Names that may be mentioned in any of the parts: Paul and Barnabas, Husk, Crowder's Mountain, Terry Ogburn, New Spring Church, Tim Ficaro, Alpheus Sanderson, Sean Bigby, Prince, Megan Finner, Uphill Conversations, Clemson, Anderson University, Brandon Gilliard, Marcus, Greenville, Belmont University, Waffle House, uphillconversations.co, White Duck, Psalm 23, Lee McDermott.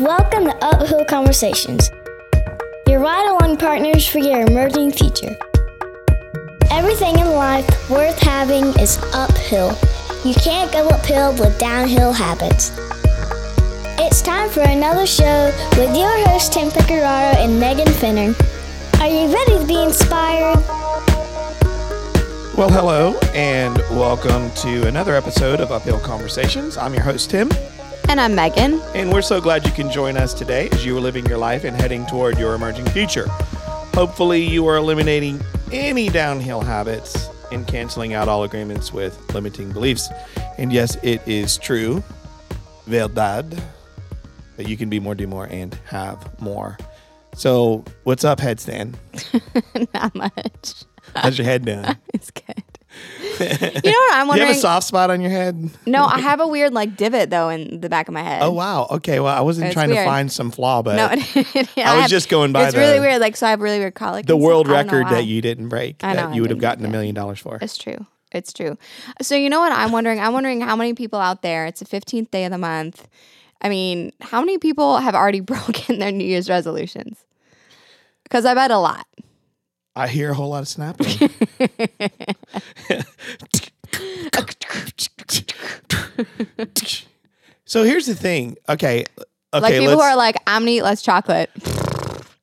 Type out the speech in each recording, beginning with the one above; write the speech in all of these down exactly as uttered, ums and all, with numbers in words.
Welcome to Uphill Conversations, your ride-along partners for your emerging future. Everything in life worth having is uphill. You can't go uphill with downhill habits. It's time for another show with your hosts Tim Ficaro and Megan Finner. Are you ready to be inspired? Well, hello, and welcome to another episode of Uphill Conversations. I'm your host, Tim. And I'm Megan. And we're so glad you can join us today as you are living your life and heading toward your emerging future. Hopefully, you are eliminating any downhill habits and canceling out all agreements with limiting beliefs. And yes, it is true, verdad, that you can be more, do more, and have more. So, what's up, headstand? Not much. How's your head doing? It's good. You know what I'm wondering? You have a soft spot on your head? No, I have a weird like divot though in the back of my head. Oh wow. Okay. Well, I wasn't it's trying weird. to find some flaw, but no, it, yeah, I was I have, just going by. It's the, really weird. Like so, I have really weird colic. The world record that you didn't break I that know, you would have gotten a million dollars for. It's true. It's true. So you know what I'm wondering? I'm wondering how many people out there. It's the fifteenth day of the month. I mean, how many people have already broken their New Year's resolutions? Because I bet a lot. I hear a whole lot of snapping. So here's the thing. Okay. okay like people who are like, I'm going to eat less chocolate.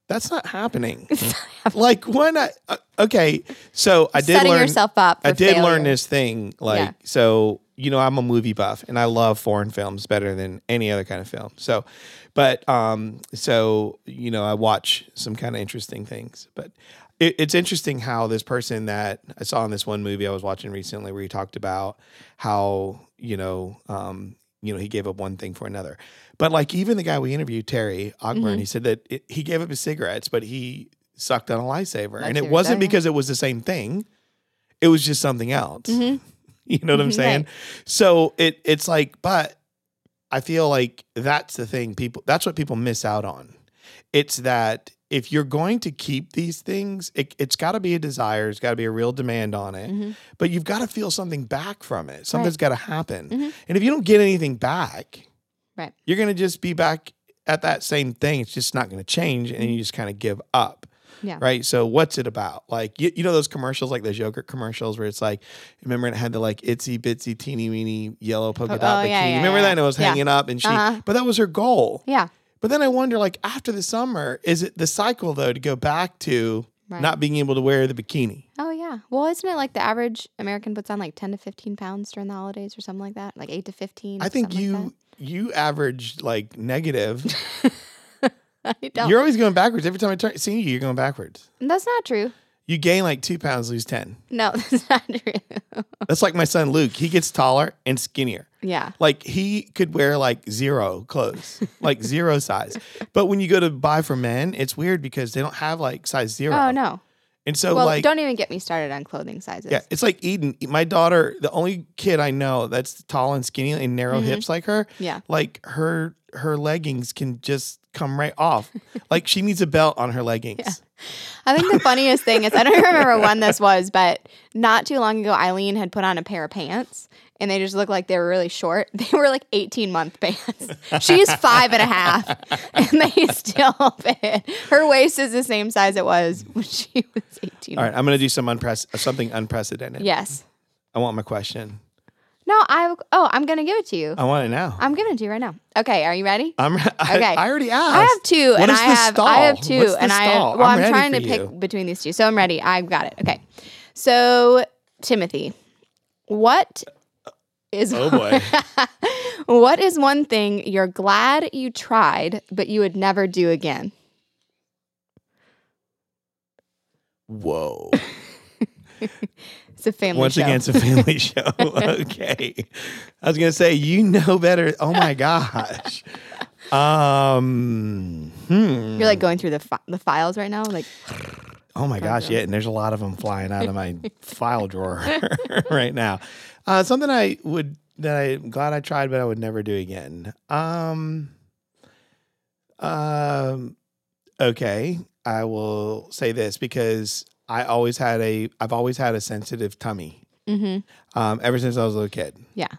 That's not happening. It's not happening. Like when I, uh, okay. So I did Setting learn. yourself up for I did failure. learn this thing. Like, yeah. so, you know, I'm a movie buff and I love foreign films better than any other kind of film. So, but, um, so, you know, I watch some kind of interesting things, but it's interesting how this person that I saw in this one movie I was watching recently, where he talked about how, you know, um, you know, he gave up one thing for another. But like even the guy we interviewed, Terry Ogburn, mm-hmm. he said that it, he gave up his cigarettes, but he sucked on a lifesaver. That's and it wasn't thing. because it was the same thing. It was just something else. Mm-hmm. You know what I'm saying? Right. So it it's like, but I feel like that's the thing people, that's what people miss out on. It's that if you're going to keep these things, it, it's got to be a desire. It's got to be a real demand on it. Mm-hmm. But you've got to feel something back from it. Something's right. got to happen. Mm-hmm. And if you don't get anything back, right. you're going to just be back at that same thing. It's just not going to change. And you just kind of give up. Yeah. Right. So what's it about? Like, you, you know, those commercials, like those yogurt commercials where it's like, remember it had the like itsy bitsy teeny weeny yellow polka dot oh, bikini. Yeah, yeah, remember yeah. that? And it was yeah. hanging up and she, uh-huh. but that was her goal. Yeah. But then I wonder, like, after the summer, is it the cycle, though, to go back to right. not being able to wear the bikini? Oh, yeah. Well, isn't it like the average American puts on like ten to fifteen pounds during the holidays or something like that? Like eight to fifteen? I think you like you average like negative. I don't. You're always going backwards. Every time I turn, see you, you're going backwards. That's not true. You gain like two pounds, lose ten. No, that's not true. That's like my son, Luke. He gets taller and skinnier. Yeah. Like he could wear like zero clothes, like zero size. But when you go to buy for men, it's weird because they don't have like size zero. Oh, no. And so well, like. Don't even get me started on clothing sizes. Yeah. It's like Eden. My daughter, the only kid I know that's tall and skinny and narrow mm-hmm. hips like her. Yeah. Like her, her leggings can just come right off. Like she needs a belt on her leggings. Yeah. I think the funniest thing is, I don't remember when this was, but not too long ago, Eileen had put on a pair of pants and they just looked like they were really short. They were like eighteen month pants. She's five and a half and they still fit. Her waist is the same size it was when she was eighteen. All right. I'm going to do some unprec- something unprecedented. Yes. I want my question. No, I oh, I'm gonna give it to you. I want it now. I'm giving it to you right now. Okay, are you ready? I'm re- I, okay. I already asked. I have two, what and is I have stall? I have two, What's and I have, well, I'm, I'm trying to you. pick between these two, so I'm ready. I've got it. Okay, so Timothy, what is oh boy, what is one thing you're glad you tried but you would never do again? Whoa. It's a family Once show. Once again, it's a family show. Okay. I was going to say, you know better. Oh, my gosh. Um, hmm. You're like going through the fi- the files right now? Like, oh, my gosh. Yeah. And there's a lot of them flying out of my file drawer right now. Uh, something I would that I'm glad I tried, but I would never do again. Um. Um. Okay. I will say this because I always had a, I've always had a sensitive tummy mm-hmm. um, ever since I was a little kid. Yeah.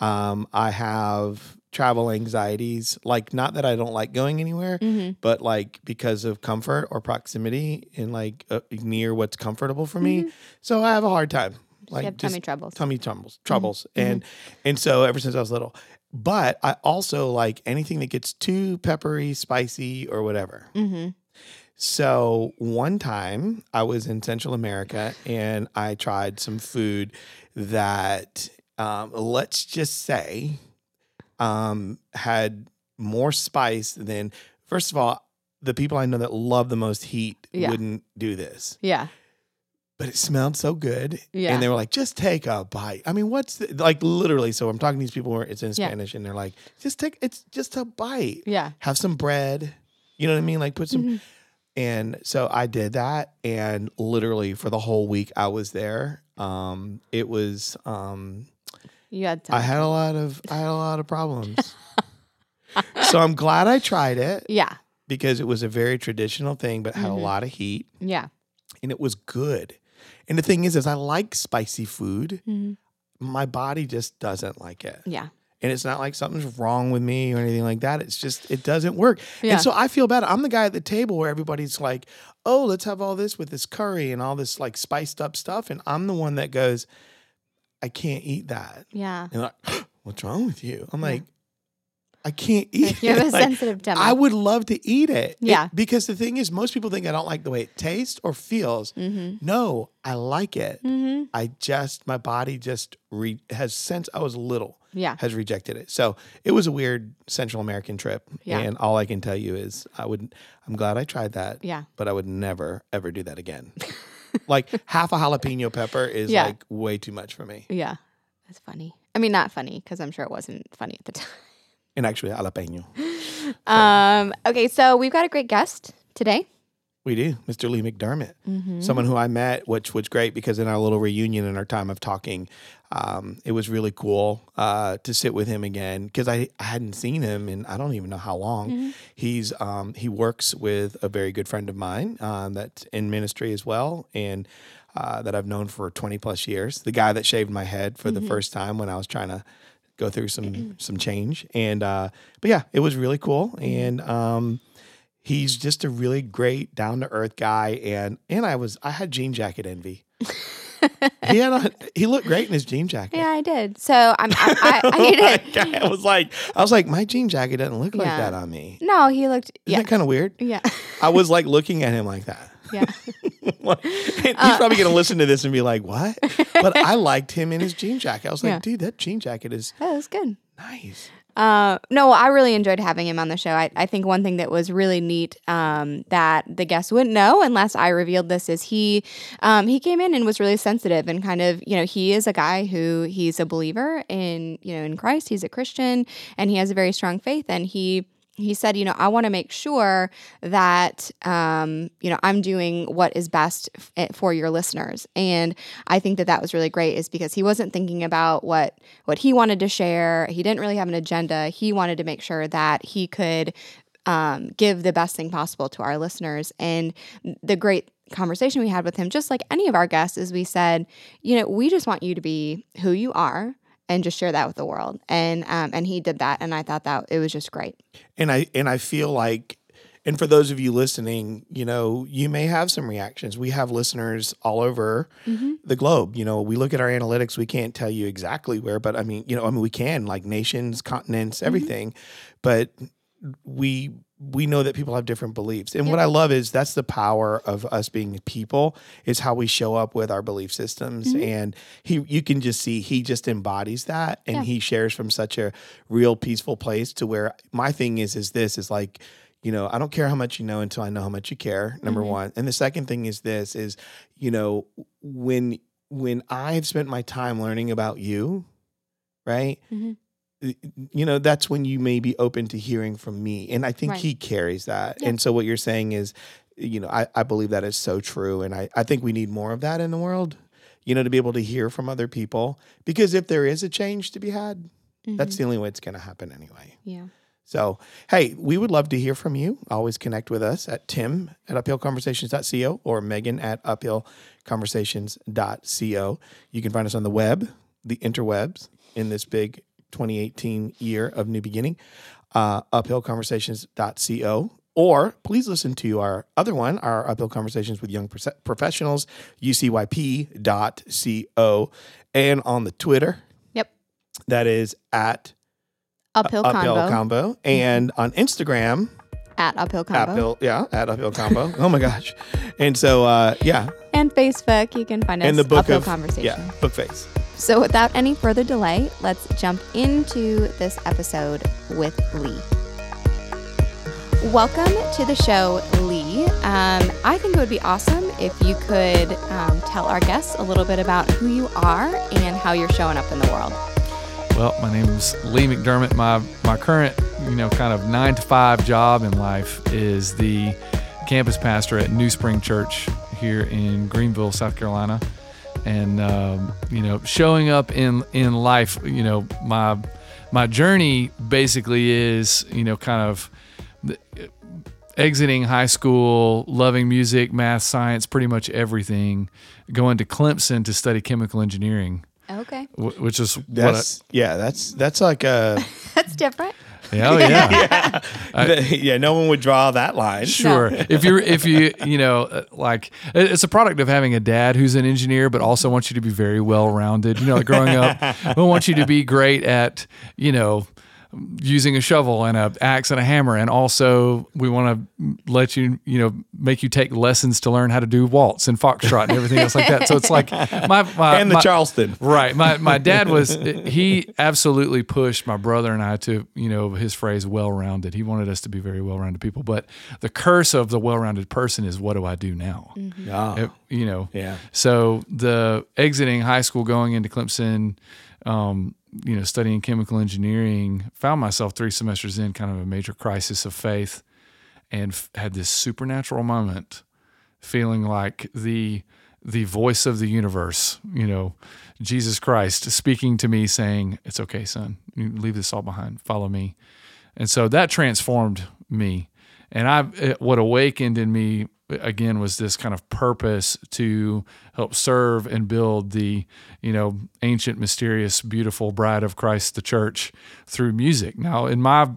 Um, I have travel anxieties. Like, not that I don't like going anywhere, mm-hmm. but like because of comfort or proximity and like uh, near what's comfortable for mm-hmm. me. So I have a hard time. Like, you have tummy troubles. Tummy troubles. Troubles. Mm-hmm. And, mm-hmm. and so ever since I was little. But I also like anything that gets too peppery, spicy, or whatever. Mm-hmm. So one time I was in Central America and I tried some food that, um, let's just say, um, had more spice than, first of all, the people I know that love the most heat yeah. wouldn't do this. Yeah. But it smelled so good. Yeah. And they were like, just take a bite. I mean, what's the, like literally. So I'm talking to these people who are, it's in Spanish yeah. and they're like, just take, it's just a bite. Yeah. Have some bread. You know what I mean? Like put some. Mm-hmm. And so I did that. And literally for the whole week I was there. Um, it was, um, you had time. I had a lot of, I had a lot of problems. So I'm glad I tried it. Yeah. Because it was a very traditional thing, but had mm-hmm. a lot of heat. Yeah. And it was good. And the thing is, is I like spicy food. Mm-hmm. My body just doesn't like it. Yeah. And it's not like something's wrong with me or anything like that. It's just, it doesn't work. Yeah. And so I feel bad. I'm the guy at the table where everybody's like, oh, let's have all this with this curry and all this like spiced up stuff. And I'm the one that goes, I can't eat that. Yeah. And they're like, what's wrong with you? I'm yeah. like, I can't eat you it. You have a like, sensitive tummy. I would love to eat it. Yeah. It, because the thing is, most people think I don't like the way it tastes or feels. Mm-hmm. No, I like it. Mm-hmm. I just, my body just re- has, since I was little, yeah. has rejected it. So it was a weird Central American trip. Yeah. And all I can tell you is I would, I'm glad I tried that. Yeah. But I would never, ever do that again. Like half a jalapeno pepper is yeah. like way too much for me. Yeah. That's funny. I mean, not funny because I'm sure it wasn't funny at the time. And actually, jalapeno. So. Um, okay, so we've got a great guest today. We do, Mister Lee McDermott, mm-hmm. someone who I met, which was great because in our little reunion and our time of talking, um, it was really cool uh, to sit with him again because I, I hadn't seen him in I don't even know how long. Mm-hmm. He's um, he works with a very good friend of mine uh, that's in ministry as well and uh, that I've known for twenty plus years. The guy that shaved my head for mm-hmm. the first time when I was trying to go through some some change. And uh but yeah, it was really cool. And um he's just a really great down-to-earth guy. And and I was I had jean jacket envy. he had a, he looked great in his jean jacket. Yeah, I did. So I'm I, I, I hated it. I was like I was like, my jean jacket doesn't look yeah. like that on me. No, he looked Isn't yeah. that kind of weird? Yeah. I was like looking at him like that. Yeah. He's uh, probably going to listen to this and be like, what? But I liked him in his jean jacket. I was like, yeah. dude, that jean jacket is oh, that's good. Nice. Uh, no, I really enjoyed having him on the show. I, I think one thing that was really neat um, that the guests wouldn't know unless I revealed this is he um, he came in and was really sensitive and kind of, you know, he is a guy who he's a believer in, you know, in Christ. He's a Christian and he has a very strong faith and he He said, you know, I want to make sure that, um, you know, I'm doing what is best f- for your listeners. And I think that that was really great is because he wasn't thinking about what what he wanted to share. He didn't really have an agenda. He wanted to make sure that he could um, give the best thing possible to our listeners. And the great conversation we had with him, just like any of our guests, is we said, you know, we just want you to be who you are. And just share that with the world, and um, and he did that, and I thought that it was just great. And I and I feel like, and for those of you listening, you know, you may have some reactions. We have listeners all over mm-hmm. the globe. You know, we look at our analytics. We can't tell you exactly where, but I mean, you know, I mean, we can like nations, continents, everything, mm-hmm. but we. we know that people have different beliefs. And yeah. what I love is that's the power of us being people is how we show up with our belief systems. Mm-hmm. And he, you can just see, he just embodies that. And yeah. he shares from such a real peaceful place to where my thing is, is this is like, you know, I don't care how much you know until I know how much you care. Number mm-hmm. one. And the second thing is this is, you know, when, when I've spent my time learning about you, right. Mm-hmm. you know, that's when you may be open to hearing from me. And I think right. he carries that. Yeah. And so what you're saying is, you know, I, I believe that is so true. And I, I think we need more of that in the world, you know, to be able to hear from other people. Because if there is a change to be had, mm-hmm. that's the only way it's going to happen anyway. Yeah. So, hey, we would love to hear from you. Always connect with us at Tim at uphill conversations dot co or Megan at uphill conversations dot co. You can find us on the web, the interwebs, in this big twenty eighteen year of New Beginning, uh, uphill conversations dot co. Or please listen to our other one, our Uphill Conversations with Young Professionals, U C Y P dot co. And on the Twitter. Yep. That is at Uphill, uphill Combo. Combo. And mm-hmm. on Instagram. At Uphill Combo. Uphill, yeah, at Uphill Combo. Oh, my gosh. And so, uh, yeah. And Facebook, you can find us. And the book Uphill of, Conversations. Yeah, book face. So without any further delay, let's jump into this episode with Lee. Welcome to the show, Lee. Um, I think it would be awesome if you could um, tell our guests a little bit about who you are and how you're showing up in the world. Well, my name is Lee McDermott. My my current, you know, kind of nine to five job in life is the campus pastor at New Spring Church here in Greenville, South Carolina, and um, you know, showing up in in life. You know, my my journey basically is, you know, kind of. The, exiting high school, loving music, math, science, pretty much everything, going to Clemson to study chemical engineering. Okay. W- which is that's, what I, yeah, that's that's like a that's different. Yeah, oh, yeah. yeah. I, the, yeah, no one would draw that line. Sure. No. If you're if you, you know, like it's a product of having a dad who's an engineer but also wants you to be very well-rounded. You know, like growing up, we want you to be great at, you know, using a shovel and an axe and a hammer, and also we want to let you, you know, make you take lessons to learn how to do waltz and foxtrot and everything else like that. So it's like my, my and the my, Charleston, right? My my dad was he absolutely pushed my brother and I to, you know, his phrase well-rounded. He wanted us to be very well-rounded people, but the curse of the well-rounded person is what do I do now? Mm-hmm. Oh. It, you know, yeah. So the exiting high school, going into Clemson. Um, you know, studying chemical engineering, found myself three semesters in kind of a major crisis of faith and f- had this supernatural moment feeling like the the voice of the universe, you know, Jesus Christ speaking to me saying, it's okay, son, you leave this all behind, follow me. And so that transformed me. And I, what awakened in me, again, was this kind of purpose to help serve and build the, you know, ancient, mysterious, beautiful bride of Christ, the church, through music. Now, in my,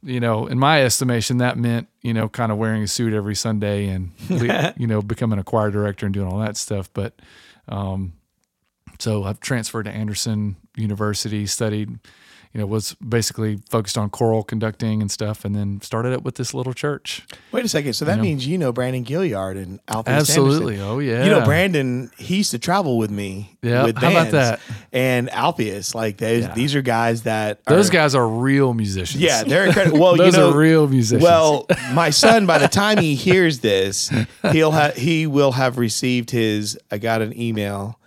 you know, in my estimation, that meant, you know, kind of wearing a suit every Sunday and, you know, becoming a choir director and doing all that stuff. But um, so I've transferred to Anderson University, studied, you know, was basically focused on choral conducting and stuff, and then started it with this little church. Wait a second. So that you know, means you know Brandon Gilliard and Alpheus absolutely. Sanderson. Absolutely. Oh, yeah. You know, Brandon, he used to travel with me yeah. with bands. How about that? And Alpheus, like, those, yeah. these are guys that are... Those guys are real musicians. Yeah, they're incredible. Well, those you know, are real musicians. Well, my son, by the time he hears this, he'll ha- he will have received his... I got an email.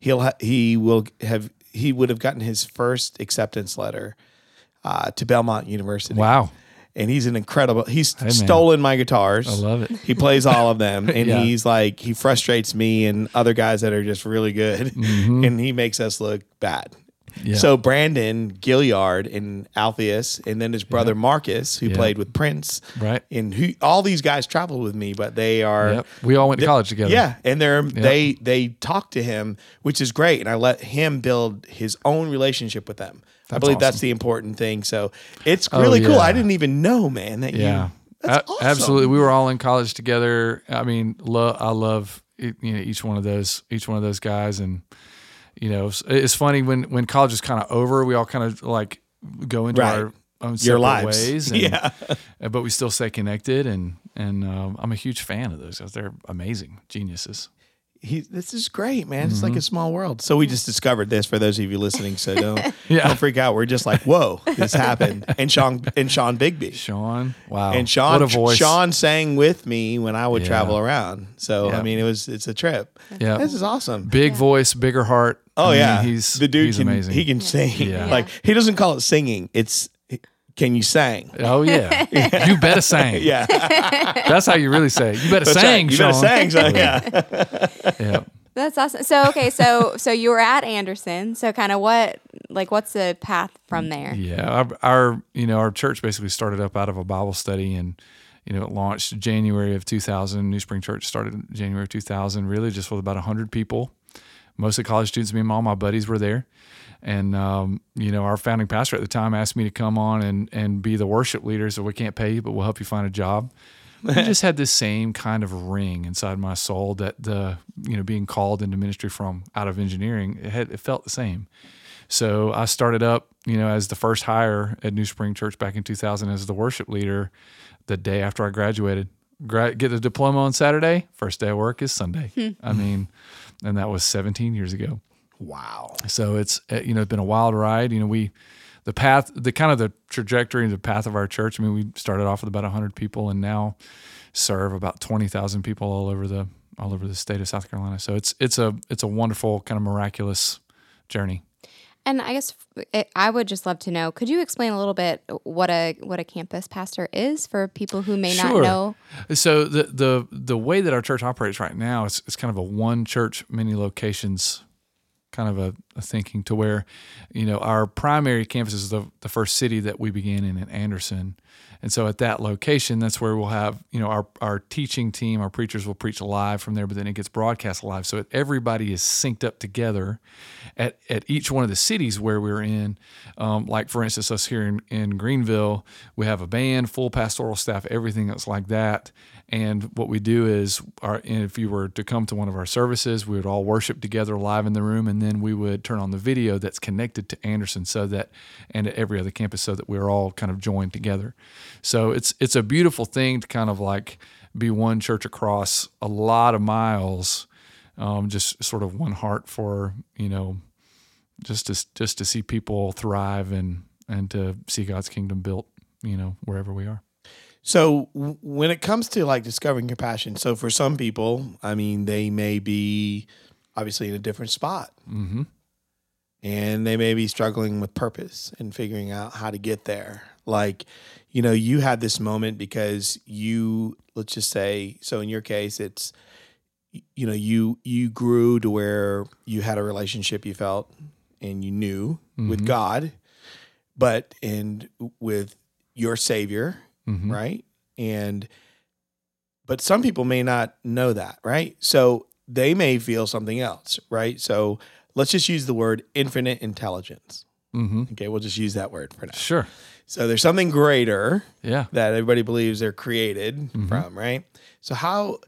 He'll ha- He will have... he would have gotten his first acceptance letter uh, to Belmont University. Wow. And he's an incredible, he's hey, stolen my guitars. I love it. He plays all of them. And yeah. he's like, he frustrates me and other guys that are just really good. Mm-hmm. And he makes us look bad. Yeah. So Brandon Gilliard and Alpheus, and then his brother yeah. Marcus, who yeah. played with Prince, right? And who all these guys traveled with me, but they are yep. we all went to college together. Yeah, and they're yep. they they talk to him, which is great, and I let him build his own relationship with them. That's I believe awesome. That's the important thing. So it's really oh, yeah. cool. I didn't even know, man, that yeah. you. That's a- awesome. Absolutely, we were all in college together. I mean, lo- I love you know each one of those each one of those guys and. You know, it's funny when, when college is kind of over, we all kind of like go into right. our own separate ways. And, yeah. But we still stay connected. And, and um, I'm a huge fan of those guys. They're amazing geniuses. He, this is great, man. Mm-hmm. It's like a small world. So we just discovered this for those of you listening. So don't, yeah. don't freak out. We're just like, whoa, this happened. And Sean and Sean Bigby. Sean, wow. And Sean, what a voice. Sean sang with me when I would yeah. travel around. So yeah. I mean, it was it's a trip. Yeah, this is awesome. Big yeah. voice, bigger heart. Oh I mean, yeah, he's the dude. He's can, amazing. He can sing. Yeah. Like he doesn't call it singing. It's can you sing? Oh yeah, yeah. You better sing. Yeah, that's how you really say it. You better that's sing. Right. You Sean. Better sing. So, yeah, yeah. That's awesome. So okay, so so you were at Anderson. So kind of what like what's the path from there? Yeah, our, our you know our church basically started up out of a Bible study, and you know it launched January of two thousand. New Spring Church started in January of two thousand. Really, just with about a hundred people. mostly college students. Me and all my buddies were there. And, um, you know, our founding pastor at the time asked me to come on and, and be the worship leader. So we can't pay you, but we'll help you find a job. I just had this same kind of ring inside my soul that the, you know, being called into ministry from out of engineering, it had, it felt the same. So I started up, you know, as the first hire at New Spring Church back in two thousand as the worship leader the day after I graduated. Gra- get the diploma on Saturday, first day of work is Sunday. Hmm. I mean, and that was seventeen years ago. Wow. So it's, you know, it's been a wild ride. You know, we, the path, the kind of the trajectory and the path of our church, I mean, we started off with about one hundred people and now serve about twenty thousand people all over the, all over the state of South Carolina. So it's, it's a, it's a wonderful kind of miraculous journey. And I guess it, I would just love to know, could you explain a little bit what a what a campus pastor is for people who may sure. not know? So the, the the way that our church operates right now is it's kind of a one church, many locations kind of a, a thinking to where, you know, our primary campus is the, the first city that we began in, in Anderson. And so at that location, that's where we'll have, you know, our, our teaching team, our preachers will preach live from there, but then it gets broadcast live. So everybody is synced up together at, at each one of the cities where we're in. Um, like, for instance, us here in, in Greenville, we have a band, full pastoral staff, everything that's like that. And what we do is, our, if you were to come to one of our services, we would all worship together live in the room, and then we would turn on the video that's connected to Anderson so that, and at every other campus, so that we're all kind of joined together. So it's it's a beautiful thing to kind of like be one church across a lot of miles, um, just sort of one heart for, you know, just to, just to see people thrive and, and to see God's kingdom built, you know, wherever we are. So when it comes to like discovering your passion, so for some people, I mean, they may be obviously in a different spot, mm-hmm. and they may be struggling with purpose and figuring out how to get there. Like, you know, you had this moment because you, let's just say, so in your case, it's, you know, you you grew to where you had a relationship you felt and you knew mm-hmm. with God, but and with your Savior, mm-hmm. right? And, but some people may not know that, right? So they may feel something else, right? So let's just use the word infinite intelligence. Mm-hmm. Okay, we'll just use that word for now. Sure. So there's something greater yeah. that everybody believes they're created mm-hmm. from, right? So how,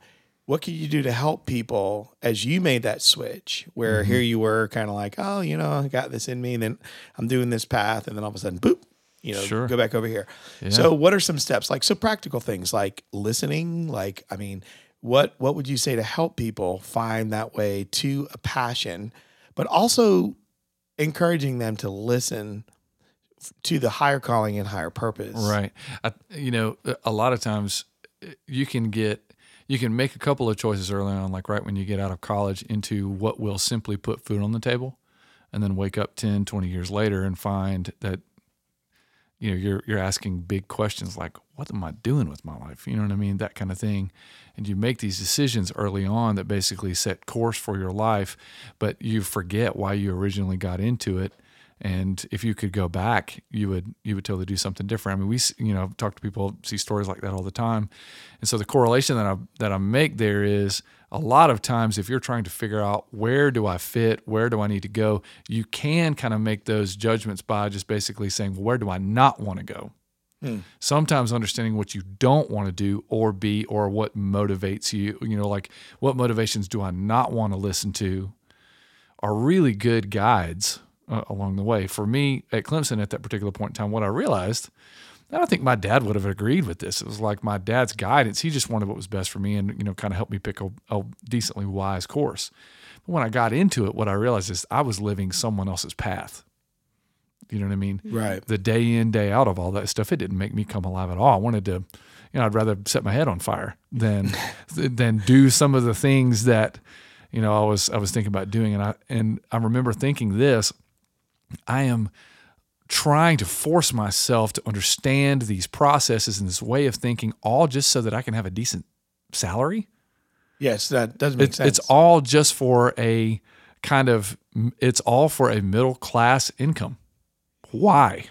what can you do to help people as you made that switch where mm-hmm. here you were kind of like, oh, you know, I got this in me and then I'm doing this path and then all of a sudden, boop, you know, sure. go back over here. Yeah. So what are some steps? Like, so practical things like listening, like, I mean, what what would you say to help people find that way to a passion, but also encouraging them to listen to the higher calling and higher purpose. Right. I, you know, a lot of times you can get, you can make a couple of choices early on, like right when you get out of college into what will simply put food on the table and then wake up ten, twenty years later and find that, you know, you're, you're asking big questions like, what am I doing with my life? You know what I mean? That kind of thing. And you make these decisions early on that basically set course for your life, but you forget why you originally got into it. And if you could go back, you would you would totally do something different. I mean, we you know talk to people, see stories like that all the time, and so the correlation that I that I make there is a lot of times if you're trying to figure out where do I fit, where do I need to go, you can kind of make those judgments by just basically saying, well, where do I not want to go? Hmm. Sometimes understanding what you don't want to do or be or what motivates you, you know, like what motivations do I not want to listen to, are really good guides. Uh, along the way. For me at Clemson at that particular point in time, what I realized, I don't think my dad would have agreed with this. It was like my dad's guidance. He just wanted what was best for me and, you know, kind of helped me pick a, a decently wise course. But when I got into it, what I realized is I was living someone else's path. You know what I mean? Right. The day in, day out of all that stuff, it didn't make me come alive at all. I wanted to, you know, I'd rather set my head on fire than, than do some of the things that, you know, I was, I was thinking about doing. And I, and I remember thinking this, I am trying to force myself to understand these processes and this way of thinking all just so that I can have a decent salary. Yes, that doesn't make it's, sense. It's all just for a kind of, it's all for a middle class income. Why?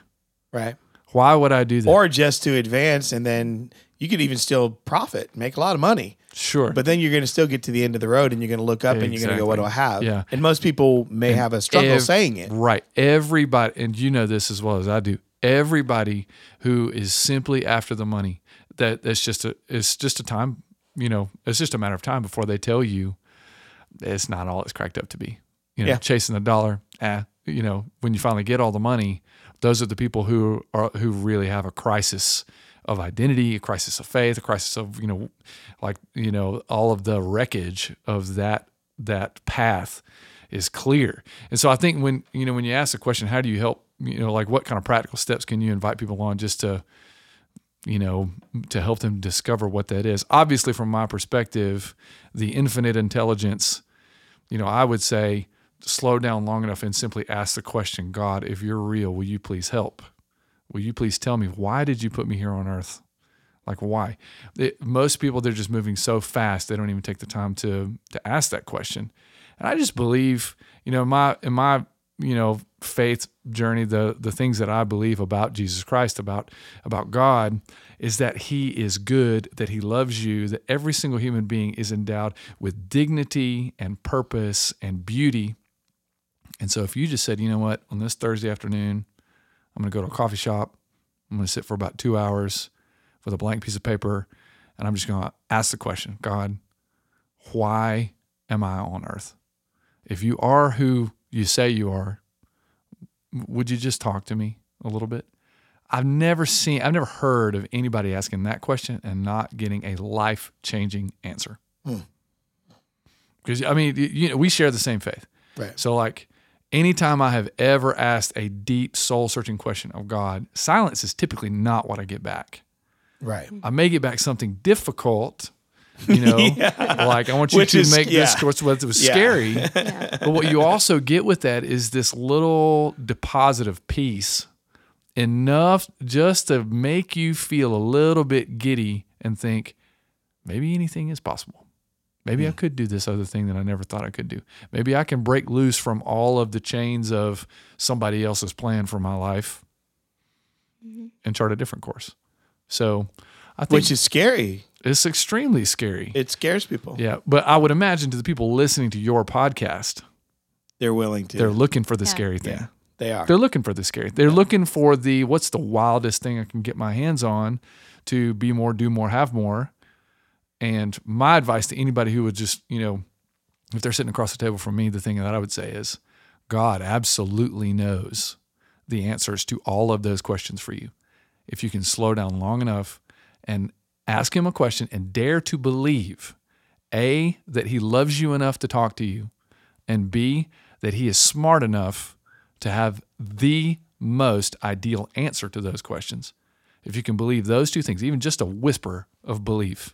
Right. Why would I do that? Or just to advance and then you could even still profit, make a lot of money. Sure. But then you're going to still get to the end of the road and you're going to look up exactly. and you're going to go, what do I have? Yeah. And most people may and have a struggle ev- saying it. Right. Everybody, and you know this as well as I do, everybody who is simply after the money, that that's just a, it's just a time, you know, it's just a matter of time before they tell you it's not all it's cracked up to be. You know, yeah. chasing the dollar, ah, you know, when you finally get all the money, those are the people who are who really have a crisis of identity, a crisis of faith, a crisis of, you know, like, you know, all of the wreckage of that that path is clear. And so I think when, you know, when you ask the question, how do you help, you know, like what kind of practical steps can you invite people on just to, you know, to help them discover what that is? Obviously, from my perspective, the infinite intelligence, you know, I would say slow down long enough and simply ask the question, God, if you're real, will you please help? Will you please tell me, why did you put me here on earth? Like, why? It, most people, they're just moving so fast, they don't even take the time to to ask that question. And I just believe, you know, in my, in my you know, faith journey, the the things that I believe about Jesus Christ, about about God, is that He is good, that He loves you, that every single human being is endowed with dignity and purpose and beauty. And so if you just said, you know what, on this Thursday afternoon, I'm going to go to a coffee shop. I'm going to sit for about two hours with a blank piece of paper, and I'm just going to ask the question, God, why am I on earth? If you are who you say you are, would you just talk to me a little bit? I've never seen, I've never heard of anybody asking that question and not getting a life-changing answer. Because, mm. I mean, you know, we share the same faith. Right. So, like, anytime I have ever asked a deep, soul-searching question of God, silence is typically not what I get back. Right. I may get back something difficult, you know, yeah. like, I want you Which to is, make yeah. this course, whether it was yeah. scary. Yeah. But what you also get with that is this little deposit of peace, enough just to make you feel a little bit giddy and think, maybe anything is possible. Maybe I could do this other thing that I never thought I could do. Maybe I can break loose from all of the chains of somebody else's plan for my life mm-hmm. and chart a different course. So, I think which is scary. It's extremely scary. It scares people. Yeah, but I would imagine to the people listening to your podcast, they're willing to. They're looking for the yeah. scary thing. Yeah, they are. They're looking for the scary. They're yeah. looking for the what's the wildest thing I can get my hands on to be more, do more, have more. And my advice to anybody who would just, you know, if they're sitting across the table from me, the thing that I would say is, God absolutely knows the answers to all of those questions for you. If you can slow down long enough and ask Him a question and dare to believe, A, that He loves you enough to talk to you, and B, that He is smart enough to have the most ideal answer to those questions. If you can believe those two things, even just a whisper of belief,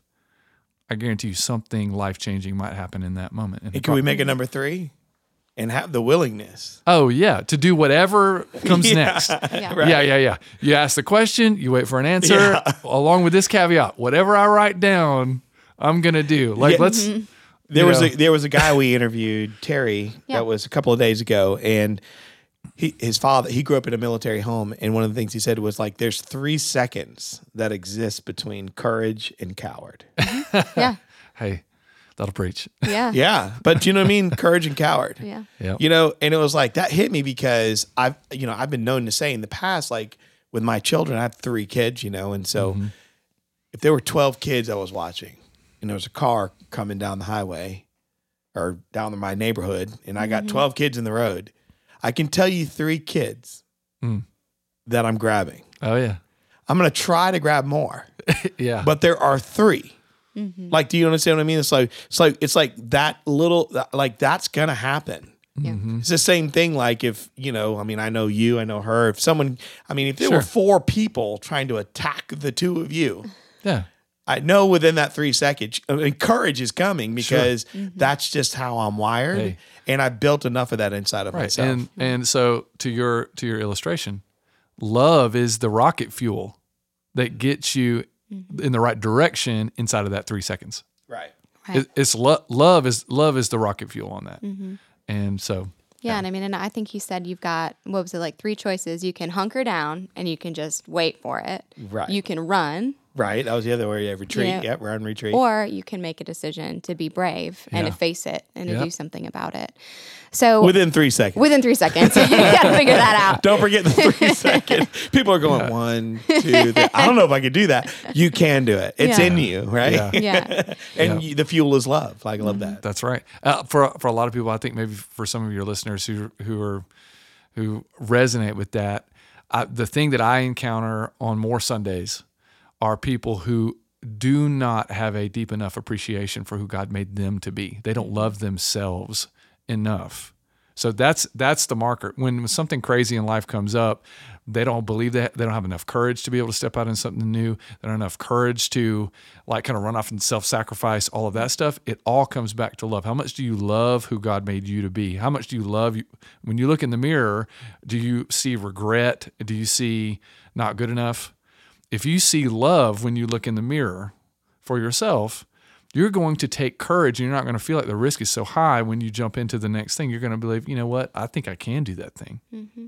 I guarantee you something life-changing might happen in that moment. And can problem. we make a number three and have the willingness? Oh, yeah, to do whatever comes yeah, next. Yeah. Right. yeah, yeah, yeah. You ask the question, you wait for an answer, yeah. along with this caveat, whatever I write down, I'm going to do. Like, yeah. let's... Mm-hmm. There was a, there was a guy we interviewed, Terry, yeah. that was a couple of days ago, and he, his father, he grew up in a military home, and one of the things he said was, like, there's three seconds that exist between courage and coward. Yeah. Hey, that'll preach. Yeah. Yeah. But you know what I mean? Courage and coward. Yeah. Yep. You know, and it was like, that hit me because I've, you know, I've been known to say in the past, like with my children, I have three kids, you know, and so mm-hmm. if there were twelve kids I was watching and there was a car coming down the highway or down my neighborhood and I got mm-hmm. twelve kids in the road, I can tell you three kids mm. that I'm grabbing. Oh, yeah. I'm going to try to grab more. Yeah. But there are three. Mm-hmm. Like, do you understand what I mean? It's like, it's like, it's like that little, like that's going to happen. Mm-hmm. It's the same thing. Like if, you know, I mean, I know you, I know her. If someone, I mean, if there sure. were four people trying to attack the two of you, yeah, I know within that three seconds, I mean, courage is coming because sure. mm-hmm. that's just how I'm wired. Hey. And I built enough of that inside of right. myself. And, and so to your, to your illustration, love is the rocket fuel that gets you in the right direction inside of that three seconds. Right. right. It, it's lo- love is love is the rocket fuel on that. Mm-hmm. And so. Yeah, yeah. And I mean, and I think you said you've got, what was it, like three choices. You can hunker down and you can just wait for it. Right. You can run Right. That was the other way. Yeah, retreat. You know, yep, we're on retreat. Or you can make a decision to be brave and yeah. to face it and yep. to do something about it. So within three seconds. Within three seconds. You got to figure that out. Don't forget the three seconds. People are going, yeah. one, two, three. I don't know if I could do that. You can do it. It's yeah. in you, right? Yeah. yeah. And yeah. You, the fuel is love. Like, I love mm-hmm. that. That's right. Uh, for for a lot of people, I think maybe for some of your listeners who who are who resonate with that, I, the thing that I encounter on more Sundays are people who do not have a deep enough appreciation for who God made them to be. They don't love themselves enough. So that's that's the marker. When something crazy in life comes up, they don't believe that. They don't have enough courage to be able to step out into something new. They don't have enough courage to like kind of run off and self-sacrifice, all of that stuff. It all comes back to love. How much do you love who God made you to be? How much do you love you? When you look in the mirror, do you see regret? Do you see not good enough? If you see love when you look in the mirror for yourself, you're going to take courage and you're not going to feel like the risk is so high when you jump into the next thing. You're going to believe, you know what? I think I can do that thing. Mm-hmm.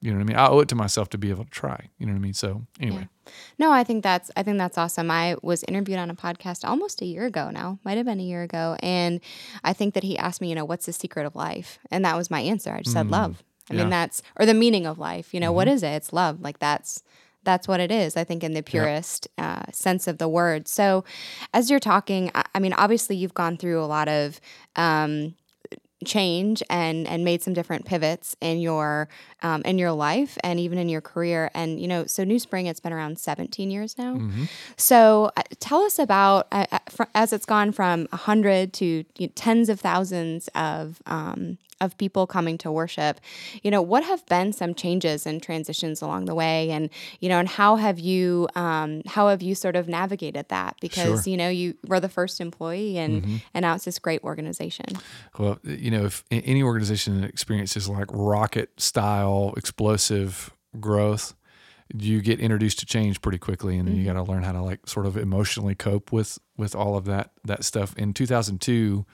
You know what I mean? I owe it to myself to be able to try. You know what I mean? So anyway. Yeah. No, I think that's I think that's awesome. I was interviewed on a podcast almost a year ago now. Might have been a year ago. And I think that he asked me, you know, what's the secret of life? And that was my answer. I just said mm-hmm. love. I yeah. mean, that's, or the meaning of life. You know, mm-hmm. what is it? It's love. Like that's, That's what it is, I think, in the purest yep. uh, sense of the word. So as you're talking, I, I mean, obviously you've gone through a lot of um, change and and made some different pivots in your um, in your life and even in your career. And, you know, so New Spring, it's been around seventeen years now. Mm-hmm. So uh, tell us about, uh, fr- as it's gone from one hundred to you know, tens of thousands of um of people coming to worship, you know, what have been some changes and transitions along the way? And, you know, and how have you, um, how have you sort of navigated that? Because, sure. you know, you were the first employee and, mm-hmm. and now it's this great organization. Well, you know, if any organization that experiences like rocket style, explosive growth, you get introduced to change pretty quickly. And then mm-hmm. you got to learn how to like sort of emotionally cope with, with all of that, that stuff. In two thousand two,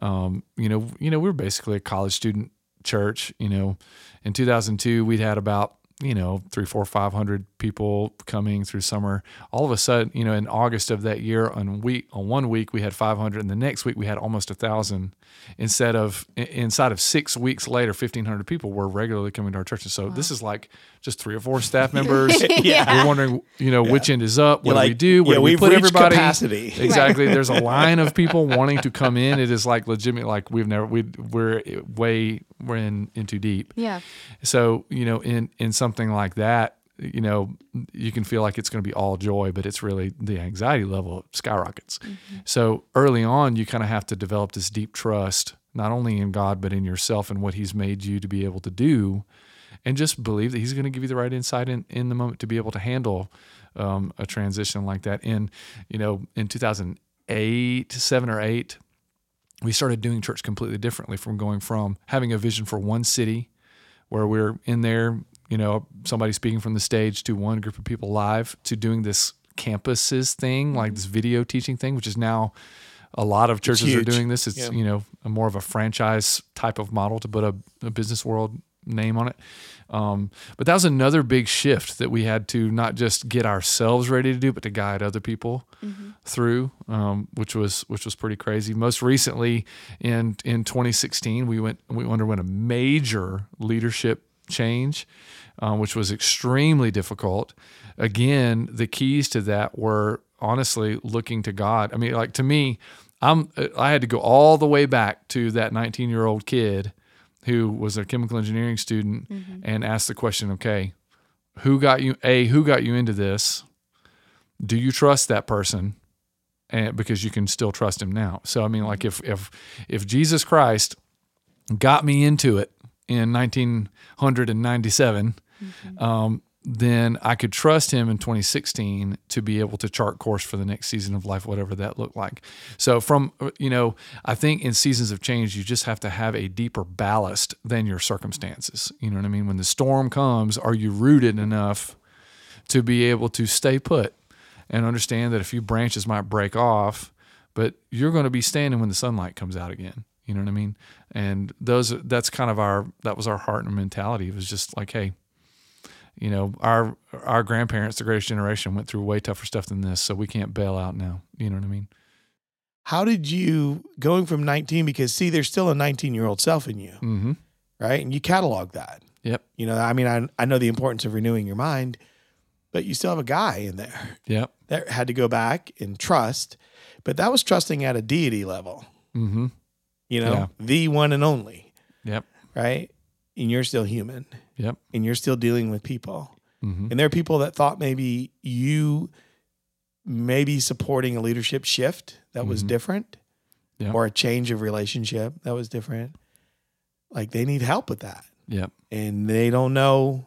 Um, you know, you know, we were basically a college student church. You know, in two thousand two, we'd had about, you know, three, four, five hundred people coming through summer. All of a sudden, you know, in August of that year, on week on one week we had five hundred, and the next week we had almost a thousand. Instead of inside of six weeks later, fifteen hundred people were regularly coming to our church. And so wow. this is like just three or four staff members. yeah. We're wondering, you know, yeah. which end is up? What You're do like, we do? Where yeah, do we put everybody? Capacity. Exactly. There's a line of people wanting to come in. It is like legitimate. Like we've never we we're way we're in, in too deep. Yeah. So you know, in in some. Something like that, you know, you can feel like it's going to be all joy, but it's really the anxiety level skyrockets. Mm-hmm. So early on, you kind of have to develop this deep trust, not only in God, but in yourself and what he's made you to be able to do, and just believe that he's going to give you the right insight in, in the moment to be able to handle um, a transition like that. And, you know, in two thousand eight, seven or eight, we started doing church completely differently from going from having a vision for one city where we're in there, you know, somebody speaking from the stage to one group of people live to doing this campuses thing, like this video teaching thing, which is now a lot of churches are doing this. It's, yeah. you know, a more of a franchise type of model to put a, a business world name on it. Um, but that was another big shift that we had to not just get ourselves ready to do, but to guide other people mm-hmm. through, um, which was which was pretty crazy. Most recently in in twenty sixteen, we went we underwent a major leadership change, um, which was extremely difficult. Again, the keys to that were honestly looking to God. I mean, like to me, I'm I had to go all the way back to that nineteen-year-old kid who was a chemical engineering student mm-hmm. and ask the question, okay, who got you? A, who got you into this? Do you trust that person? And because you can still trust him now. So I mean, like if if if Jesus Christ got me into it in nineteen ninety-seven, mm-hmm. um, then I could trust him in twenty sixteen to be able to chart course for the next season of life, whatever that looked like. So from, you know, I think in seasons of change, you just have to have a deeper ballast than your circumstances. You know what I mean? When the storm comes, are you rooted enough to be able to stay put and understand that a few branches might break off, but you're going to be standing when the sunlight comes out again. You know what I mean? And those, that's kind of our, that was our heart and mentality. It was just like, hey, you know, our our grandparents, the greatest generation, went through way tougher stuff than this, so we can't bail out now. You know what I mean? How did you, going from nineteen, because see, there's still a nineteen-year-old self in you, mm-hmm. right? And you catalog that. Yep. You know, I mean, I I know the importance of renewing your mind, but you still have a guy in there. Yep. That had to go back and trust, but that was trusting at a deity level. Mm-hmm. You know, yeah. the one and only. Yep. Right? And you're still human. Yep. And you're still dealing with people. Mm-hmm. And there are people that thought maybe you maybe supporting a leadership shift that mm-hmm. was different yep. or a change of relationship that was different. Like they need help with that. Yep. And they don't know,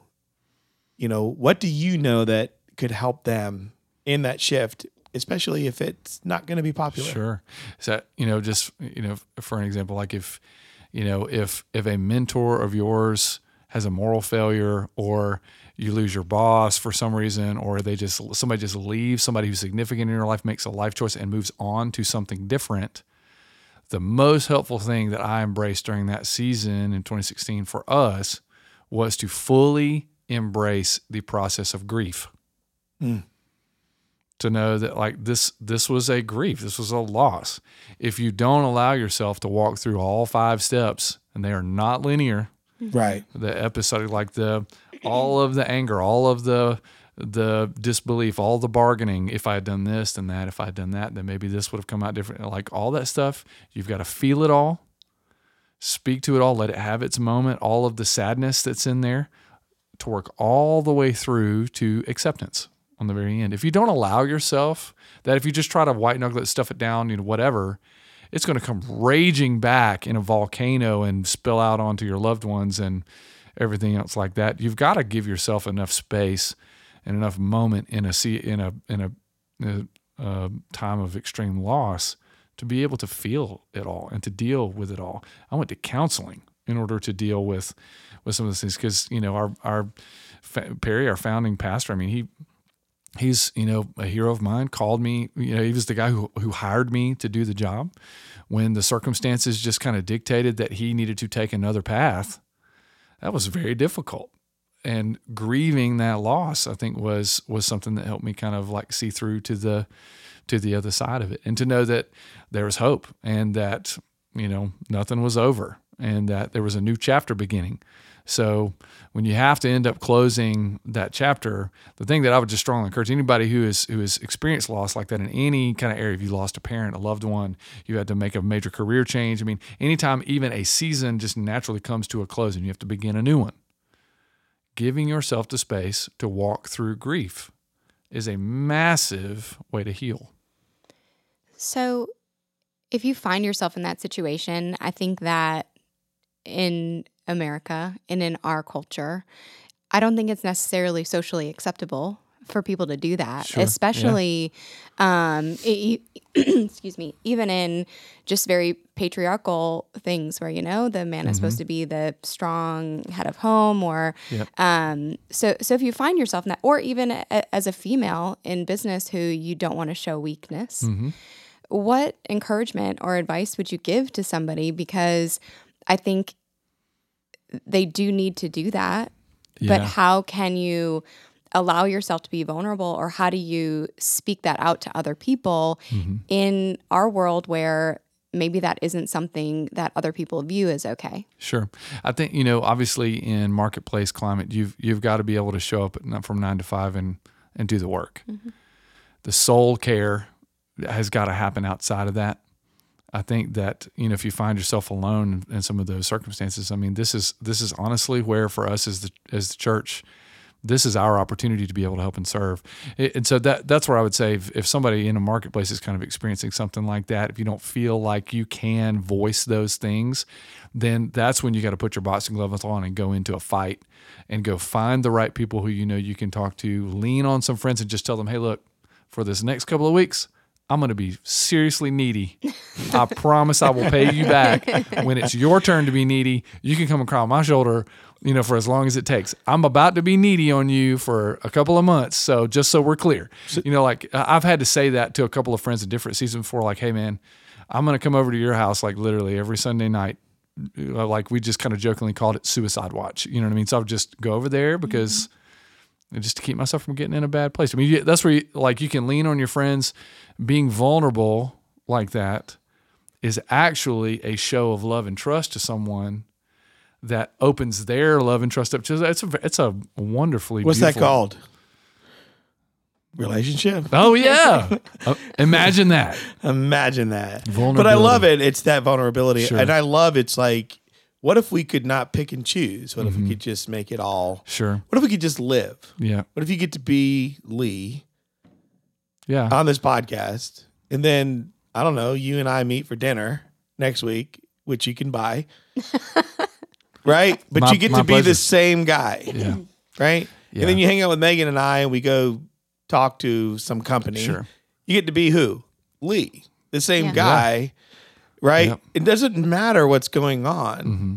you know, what do you know that could help them in that shift, especially if it's not going to be popular? Sure. So, you know, just, you know, for an example, like if, you know, if, if a mentor of yours has a moral failure or you lose your boss for some reason, or they just, somebody just leaves, somebody who's significant in your life makes a life choice and moves on to something different. The most helpful thing that I embraced during that season in twenty sixteen for us was to fully embrace the process of grief. Mm. To know that like this, this was a grief. This was a loss. If you don't allow yourself to walk through all five steps, and they are not linear, right? The episodic, like the, all of the anger, all of the, the disbelief, all the bargaining, if I had done this, then that, if I had done that, then maybe this would have come out different. Like all that stuff, you've got to feel it all, speak to it all, let it have its moment, all of the sadness that's in there, to work all the way through to acceptance on the very end. If you don't allow yourself that, if you just try to white knuckle it, stuff it down, you know, whatever, it's going to come raging back in a volcano and spill out onto your loved ones and everything else like that. You've got to give yourself enough space and enough moment in a in a in a, in a uh, time of extreme loss to be able to feel it all and to deal with it all. I went to counseling in order to deal with with some of these things because you know our our Perry, our founding pastor. I mean he he's you know a hero of mine. Called me. You know he was the guy who who hired me to do the job when the circumstances just kind of dictated that he needed to take another path. That was very difficult. And grieving that loss, I think, was was something that helped me kind of like see through to the to the other side of it, and to know that there was hope, and that you know nothing was over, and that there was a new chapter beginning. So when you have to end up closing that chapter, the thing that I would just strongly encourage anybody who is who has experienced loss like that in any kind of area, if you lost a parent, a loved one, you had to make a major career change. I mean, anytime even a season just naturally comes to a close, and you have to begin a new one. Giving yourself the space to walk through grief is a massive way to heal. So if you find yourself in that situation, I think that in America and in our culture, I don't think it's necessarily socially acceptable for people to do that, sure. especially, yeah. um, it, excuse me, even in just very patriarchal things where, you know, the man mm-hmm. is supposed to be the strong head of home or, yep. um, so, so if you find yourself in that, or even a, as a female in business who you don't want to show weakness, mm-hmm. what encouragement or advice would you give to somebody? Because I think they do need to do that, yeah. but how can you allow yourself to be vulnerable, or how do you speak that out to other people mm-hmm. in our world where maybe that isn't something that other people view as okay? Sure. I think, you know, obviously in marketplace climate, you've, you've got to be able to show up from nine to five and, and do the work. Mm-hmm. The soul care has got to happen outside of that. I think that, you know, if you find yourself alone in some of those circumstances, I mean, this is, this is honestly where for us as the, as the church, this is our opportunity to be able to help and serve. And so that that's where I would say if, if somebody in a marketplace is kind of experiencing something like that, if you don't feel like you can voice those things, then that's when you got to put your boxing gloves on and go into a fight and go find the right people who you know you can talk to, lean on some friends and just tell them, hey, look, for this next couple of weeks, I'm going to be seriously needy. I promise I will pay you back when it's your turn to be needy. You can come and cry on my shoulder, you know, for as long as it takes. I'm about to be needy on you for a couple of months. So just so we're clear, you know, like I've had to say that to a couple of friends in different seasons before, like, hey man, I'm going to come over to your house. Like literally every Sunday night, like we just kind of jokingly called it suicide watch. You know what I mean? So I would just go over there because mm-hmm. just to keep myself from getting in a bad place. I mean, that's where you, like, you can lean on your friends. Being vulnerable like that is actually a show of love and trust to someone that opens their love and trust up to. It's a, it's a wonderfully What's beautiful. What's that called? Relationship. Oh, yeah. uh, imagine that. Imagine that. Vulnerability. But I love it. It's that vulnerability. Sure. And I love it's like, what if we could not pick and choose? What mm-hmm. if we could just make it all? Sure. What if we could just live? Yeah. What if you get to be Lee Yeah. on this podcast? And then, I don't know, you and I meet for dinner next week, which you can buy. Right? But my, you get to be pleasure. The same guy. Yeah. Right? Yeah. And then you hang out with Megan and I, and we go talk to some company. Sure. You get to be who? Lee. The same yeah. guy. Yeah. Right? Yep. It doesn't matter what's going on. Mm-hmm.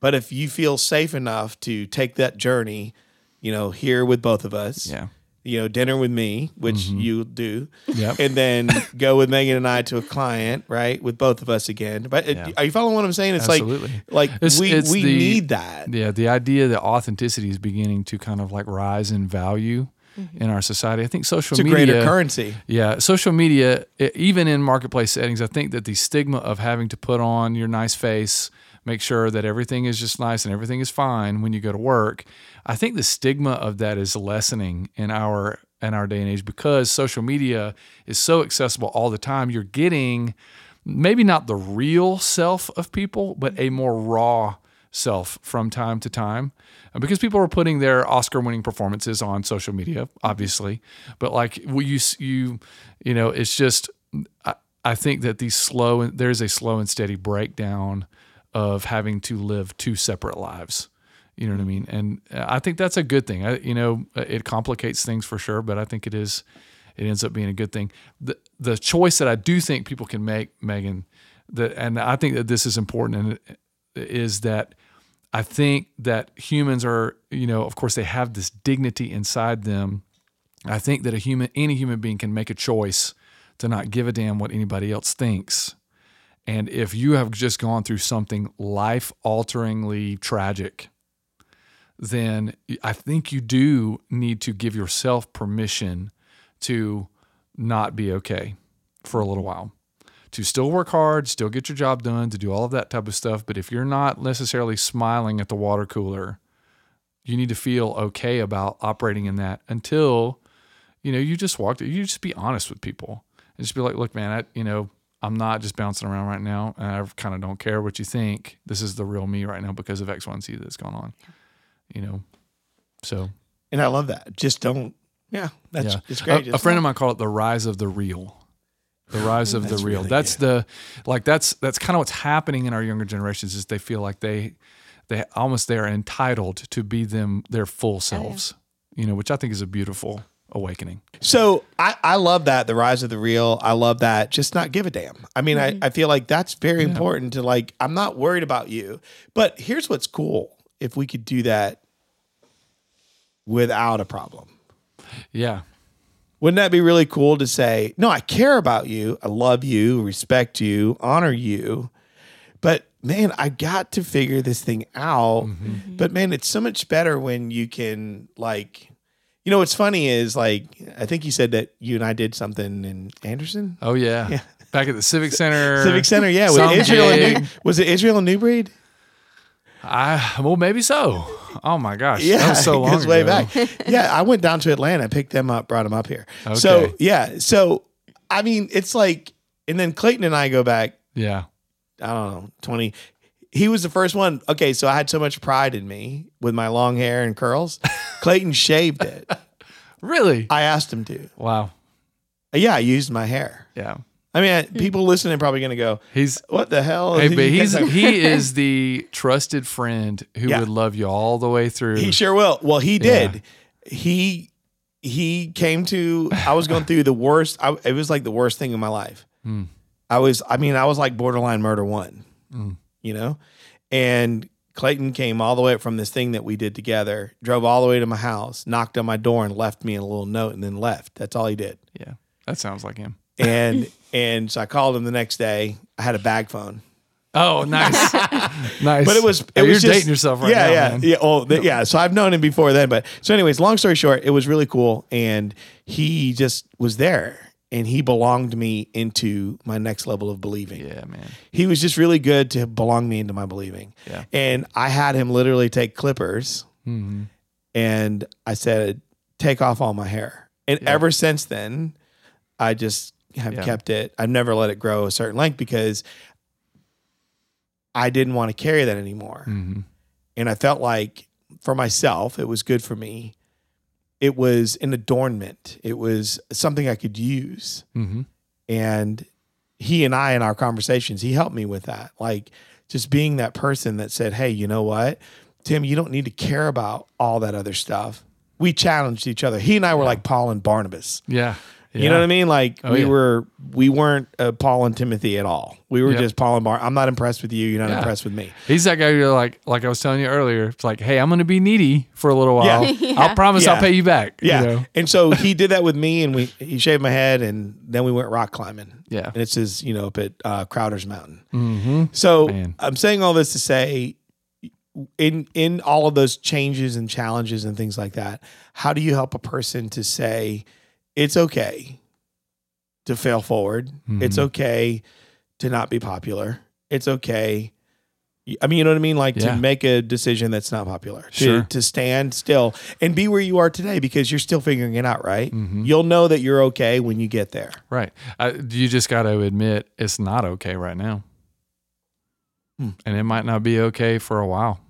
But if you feel safe enough to take that journey, you know, here with both of us, yeah. you know, dinner with me, which mm-hmm. you do, yep. and then go with Megan and I to a client, right, with both of us again. But yeah. are you following what I'm saying? It's Absolutely. like, like it's, we, it's we the, need that. Yeah, the idea that authenticity is beginning to kind of like rise in value in our society. I think social media... It's a media, greater currency. Yeah. Social media, it, even in marketplace settings, I think that the stigma of having to put on your nice face, make sure that everything is just nice and everything is fine when you go to work, I think the stigma of that is lessening in our in our day and age because social media is so accessible all the time. You're getting maybe not the real self of people, but a more raw self from time to time, because people are putting their Oscar-winning performances on social media, obviously. But like you, you, you know, it's just I, I think that these slow there is a slow and steady breakdown of having to live two separate lives. You know what I mean? And I think that's a good thing. I, you know, it complicates things for sure, but I think it is. It ends up being a good thing. The the choice that I do think people can make, Megan, that and I think that this is important, and is that. I think that humans are, you know, of course they have this dignity inside them. I think that a human, any human being can make a choice to not give a damn what anybody else thinks. And if you have just gone through something life-alteringly tragic, then I think you do need to give yourself permission to not be okay for a little while. To still work hard, still get your job done, to do all of that type of stuff. But if you're not necessarily smiling at the water cooler, you need to feel okay about operating in that until, you know, you just walked, you just be honest with people and just be like, look, man, I, you know, I'm not just bouncing around right now. And I kind of don't care what you think. This is the real me right now because of X, Y, and Z that's going on, you know? So. And I love that. Just don't. Yeah. That's yeah. It's great. A, a friend of mine called it the rise of the real. The rise of the real. Really that's good. the, like, that's, that's kind of what's happening in our younger generations is they feel like they, they almost, they are entitled to be them, their full selves, oh, yeah. you know, which I think is a beautiful awakening. So I, I love that. The rise of the real. I love that. Just not give a damn. I mean, mm-hmm. I, I feel like that's very yeah. important to like, I'm not worried about you, but here's what's cool. If we could do that without a problem. Yeah. Wouldn't that be really cool to say, no, I care about you. I love you, respect you, honor you. But man, I got to figure this thing out. Mm-hmm. But man, it's so much better when you can like, you know, what's funny is like, I think you said that you and I did something in Anderson. Oh yeah. yeah. Back at the Civic Center. Civic Center. Yeah. Was, Israel and New, was it Israel and New Breed? I, well, maybe so. Oh my gosh. Yeah. That was so long ago. Way back. Yeah. I went down to Atlanta, picked them up, brought them up here. Okay. So, yeah. So, I mean, it's like, and then Clayton and I go back. Yeah. I don't know, twenty. He was the first one. Okay. So I had so much pride in me with my long hair and curls. Clayton shaved it. Really? I asked him to. Wow. Yeah. I used my hair. Yeah. I mean, people listening are probably going to go, he's, what the hell? Hey, but he's, he is the trusted friend who yeah. would love you all the way through. He sure will. Well, he did. Yeah. He he came to, I was going through the worst, I, it was like the worst thing in my life. Mm. I was, I mean, I was like borderline murder one, mm. you know? And Clayton came all the way up from this thing that we did together, drove all the way to my house, knocked on my door and left me a little note and then left. That's all he did. Yeah, that sounds like him. And... And so I called him the next day. I had a bag phone. Oh, nice. Nice. But it was, it oh, was you're just, dating yourself right yeah, now, yeah, man. Yeah, oh, the, yeah. So I've known him before then. But so anyways, long story short, it was really cool. And he just was there. And he belonged me into my next level of believing. Yeah, man. He was just really good to belong me into my believing. Yeah. And I had him literally take clippers. Mm-hmm. And I said, take off all my hair. And yeah. ever since then, I just have yeah. kept it. I've never let it grow a certain length because I didn't want to carry that anymore. Mm-hmm. And I felt like for myself, it was good for me. It was an adornment. It was something I could use. Mm-hmm. And he and I, in our conversations, he helped me with that. Like just being that person that said, hey, you know what, Tim, you don't need to care about all that other stuff. We challenged each other. He and I were yeah. like Paul and Barnabas. Yeah. yeah. You know what I mean? Like oh, we yeah. were, we weren't uh, Paul and Timothy at all. We were yep. just Paul and Bar. I'm not impressed with you. You're not yeah. impressed with me. He's that guy who're like, like I was telling you earlier, it's like, hey, I'm going to be needy for a little while. Yeah. yeah. I'll promise yeah. I'll pay you back. Yeah. You know? And so he did that with me and we, he shaved my head and then we went rock climbing. Yeah. And it's his, you know, up at uh, Crowder's Mountain. Mm-hmm. So Man. I'm saying all this to say in, in all of those changes and challenges and things like that, how do you help a person to say, it's okay to fail forward. Mm-hmm. It's okay to not be popular. It's okay. I mean, you know what I mean? Like yeah. to make a decision that's not popular, to, sure. to stand still and be where you are today because you're still figuring it out, right? Mm-hmm. You'll know that you're okay when you get there. Right. Uh, you just got to admit it's not okay right now. Hmm. And it might not be okay for a while,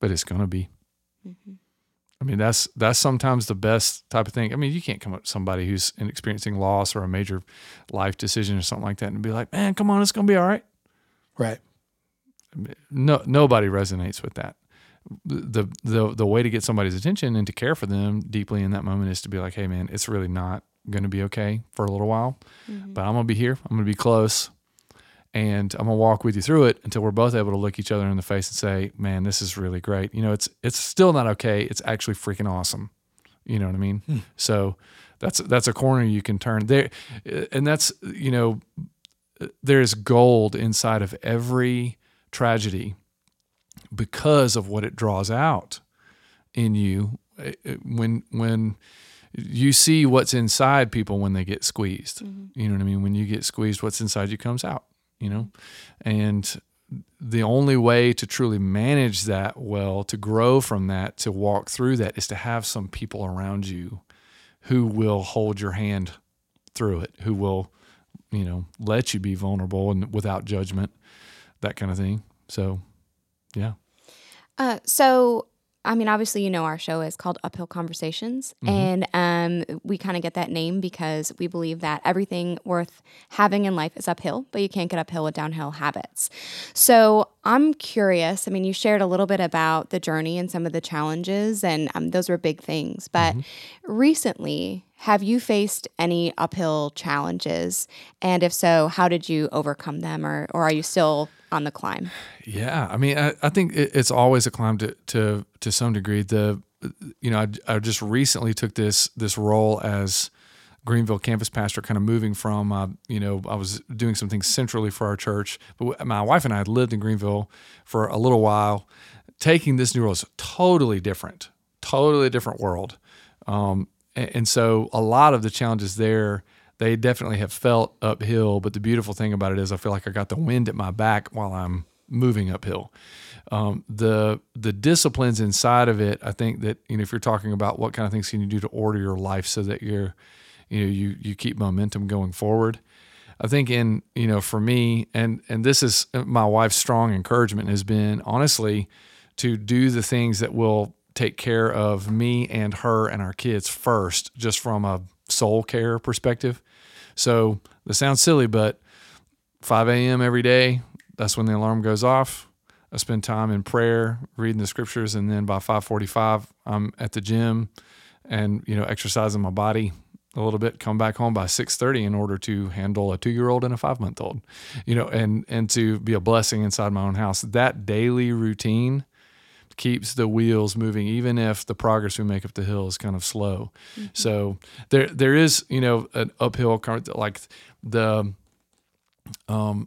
but it's going to be. Mm-hmm. I mean, that's that's sometimes the best type of thing. I mean, you can't come up to somebody who's experiencing loss or a major life decision or something like that and be like, man, come on, it's going to be all right. Right. No, nobody resonates with that. The, the, the way to get somebody's attention and to care for them deeply in that moment is to be like, hey, man, it's really not going to be okay for a little while, mm-hmm. but I'm going to be here. I'm going to be close, and I'm going to walk with you through it until we're both able to look each other in the face and say, man, this is really great. You know, it's it's still not okay. It's actually freaking awesome. You know what I mean? Hmm. So that's that's a corner you can turn there. And that's, you know, there's gold inside of every tragedy because of what it draws out in you when when you see what's inside people when they get squeezed. Mm-hmm. You know what I mean? When you get squeezed, what's inside you comes out. You know, and the only way to truly manage that well, to grow from that, to walk through that is to have some people around you who will hold your hand through it, who will, you know, let you be vulnerable and without judgment, that kind of thing. So, yeah. Uh, so, I mean, obviously, you know, our show is called Uphill Conversations, mm-hmm. and um, we kind of get that name because we believe that everything worth having in life is uphill, but you can't get uphill with downhill habits. So I'm curious. I mean, you shared a little bit about the journey and some of the challenges, and um, those were big things. But mm-hmm. recently, have you faced any uphill challenges? And if so, how did you overcome them, or, or are you still on the climb? Yeah. I mean, I, I think it, it's always a climb to, to, to some degree. The, you know, I, I just recently took this, this role as Greenville campus pastor, kind of moving from, uh, you know, I was doing some things centrally for our church, but my wife and I had lived in Greenville for a little while. Taking this new role is totally different, totally different world. Um, and, and so a lot of the challenges there, they definitely have felt uphill, but the beautiful thing about it is I feel like I got the wind at my back while I'm moving uphill. Um, the the disciplines inside of it, I think that, you know, if you're talking about what kind of things can you do to order your life so that you're, you know, you you keep momentum going forward. I think in, you know, for me, and and this is my wife's strong encouragement has been honestly to do the things that will take care of me and her and our kids first, just from a soul care perspective. So that sounds silly, but five a.m. every day, that's when the alarm goes off. I spend time in prayer, reading the scriptures, and then by five forty-five, I'm at the gym and, you know, exercising my body a little bit, come back home by six thirty in order to handle a two-year-old and a five-month-old, you know, and and to be a blessing inside my own house. That daily routine keeps the wheels moving, even if the progress we make up the hill is kind of slow. Mm-hmm. So there, there is, you know, an uphill, like the, um,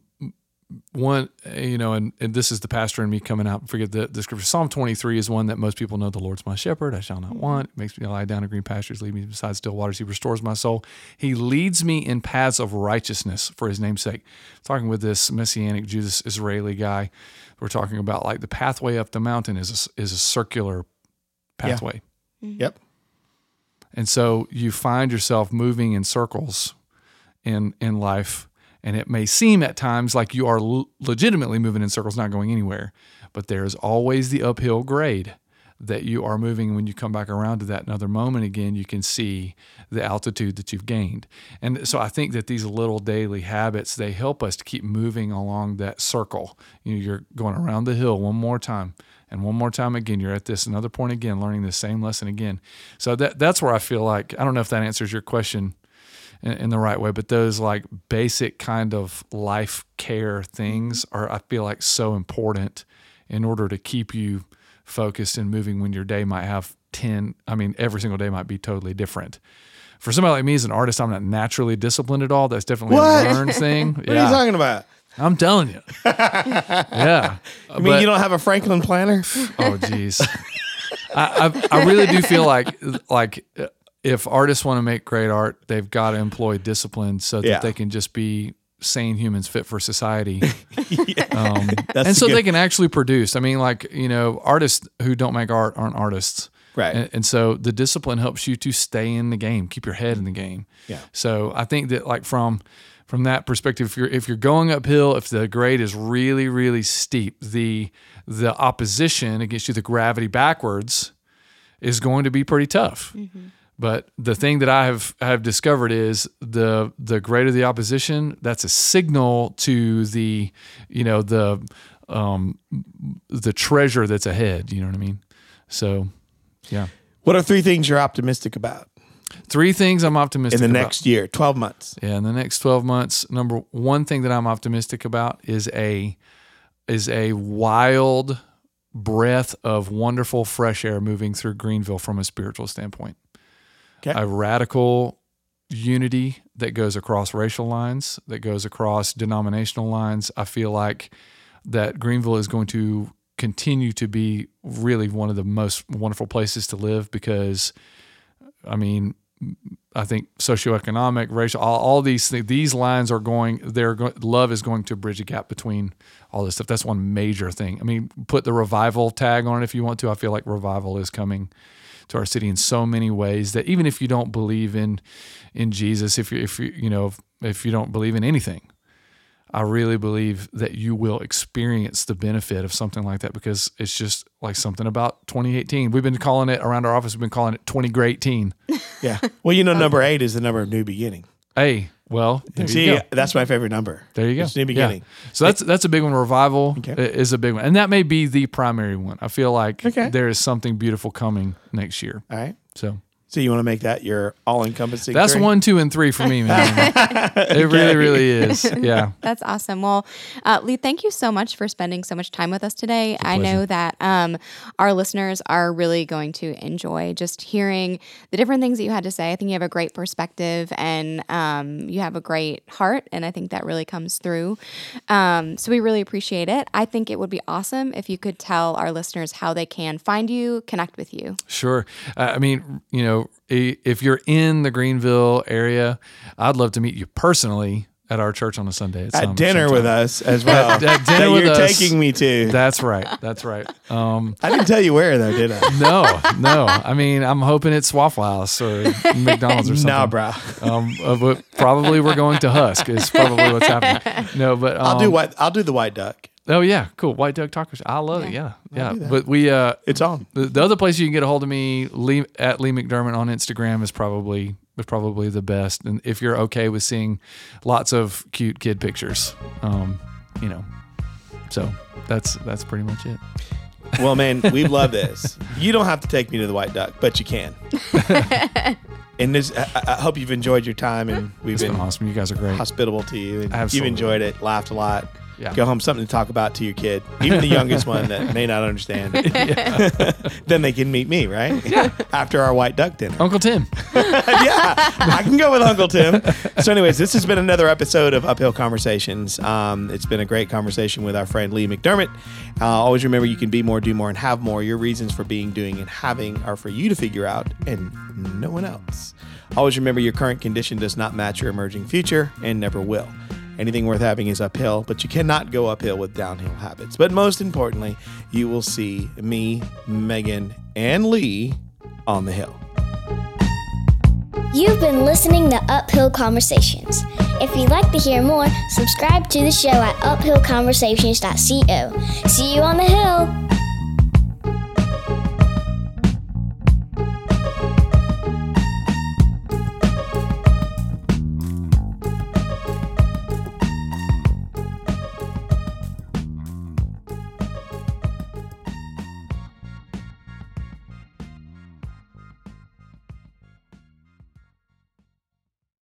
one, you know, and, and this is the pastor and me coming out. Forget the, the scripture. Psalm twenty-three is one that most people know. The Lord's my shepherd; I shall not want. It makes me lie down in green pastures. Lead me beside still waters. He restores my soul. He leads me in paths of righteousness for his name's sake. Talking with this Messianic Judas Israeli guy, we're talking about like the pathway up the mountain is a, is a circular pathway. Yeah. Mm-hmm. Yep. And so you find yourself moving in circles in in life. And it may seem at times like you are legitimately moving in circles, not going anywhere, but there is always the uphill grade that you are moving. When you come back around to that another moment again, you can see the altitude that you've gained. And so I think that these little daily habits, they help us to keep moving along that circle. You know, you're going around the hill one more time and one more time again. You're at this another point again, learning the same lesson again. So that that's where I feel like, I don't know if that answers your question in the right way, but those like basic kind of life care things are, I feel like, so important in order to keep you focused and moving when your day might have ten, I mean, every single day might be totally different. For somebody like me as an artist, I'm not naturally disciplined at all. That's definitely what? a learned thing. What yeah. are you talking about? I'm telling you. yeah. I mean, but, you don't have a Franklin planner? Oh, geez. I, I I really do feel like, like, if artists want to make great art, they've got to employ discipline so that yeah. they can just be sane humans fit for society. yeah. um, and so good. They can actually produce. I mean, like, you know, artists who don't make art aren't artists. Right. And, and so the discipline helps you to stay in the game, keep your head in the game. Yeah. So I think that like from from that perspective, if you're if you're going uphill, if the grade is really, really steep, the the opposition against you, the gravity backwards is going to be pretty tough. Mm-hmm. But the thing that I have, have discovered is the the greater the opposition, that's a signal to the, you know, the um, the treasure that's ahead. You know what I mean? So, yeah. What are three things you're optimistic about? Three things I'm optimistic about. In the about. next year, twelve months. Yeah, in the next twelve months. Number one thing that I'm optimistic about is a is a wild breath of wonderful fresh air moving through Greenville from a spiritual standpoint. Okay. A radical unity that goes across racial lines, that goes across denominational lines. I feel like that Greenville is going to continue to be really one of the most wonderful places to live because, I mean, I think socioeconomic, racial, all, all these things, these lines are going, they're going, love is going to bridge a gap between all this stuff. That's one major thing. I mean, put the revival tag on it if you want to. I feel like revival is coming to our city in so many ways that even if you don't believe in in Jesus, if you if you you know if, if you don't believe in anything, I really believe that you will experience the benefit of something like that because it's just like something about twenty eighteen. We've been calling it around our office. We've been calling it twenty eighteen. Yeah. Well, you know, number eight is the number of new beginning. Hey, well, there see, you go. That's my favorite number. There you go. It's new beginning. Yeah. So that's that's a big one. Revival okay. is a big one. And that may be the primary one. I feel like okay. there is something beautiful coming next year. All right. So so you want to make that your all-encompassing That's three? one, two, and three for me, man. It really, really is. Yeah. That's awesome. Well, uh, Lee, thank you so much for spending so much time with us today. I know that um, our listeners are really going to enjoy just hearing the different things that you had to say. I think you have a great perspective, and um, you have a great heart, and I think that really comes through. Um, so we really appreciate it. I think it would be awesome if you could tell our listeners how they can find you, connect with you. Sure. Uh, I mean, you know, if you're in the Greenville area, I'd love to meet you personally at our church on a Sunday. At, at some, dinner sometime. With us as well. at, at dinner that with you're us. Taking me to. That's right. That's right. Um, I didn't tell you where, though, did I? No, no. I mean, I'm hoping it's Waffle House or McDonald's or something. Nah, bro. Um, but probably we're going to Husk is probably what's happening. No, but um, I'll do white, I'll do the White Duck. Oh, yeah. Cool. White Duck Tacos. I love it. Yeah. Yeah. But we, uh, it's on. The, the other place you can get a hold of me, Lee, at Lee McDermott on Instagram is probably, is probably the best. And if you're okay with seeing lots of cute kid pictures, um, you know, so that's, that's pretty much it. Well, man, we love this. You don't have to take me to the White Duck, but you can. And this, I, I hope you've enjoyed your time and we've been, been awesome. You guys are great. Hospitable to you. And you've enjoyed it, laughed a lot. Yeah. Go home, something to talk about to your kid, even the youngest one that may not understand. Then they can meet me, right? Yeah. After our White Duck dinner. Uncle Tim. Yeah, I can go with Uncle Tim. So anyways, this has been another episode of Uphill Conversations. Um, it's been a great conversation with our friend Lee McDermott. Uh, always remember, you can be more, do more, and have more. Your reasons for being, doing, and having are for you to figure out and no one else. Always remember, your current condition does not match your emerging future and never will. Anything worth having is uphill, but you cannot go uphill with downhill habits. But most importantly, you will see me, Megan, and Lee on the hill. You've been listening to Uphill Conversations. If you'd like to hear more, subscribe to the show at uphill conversations dot co. See you on the hill.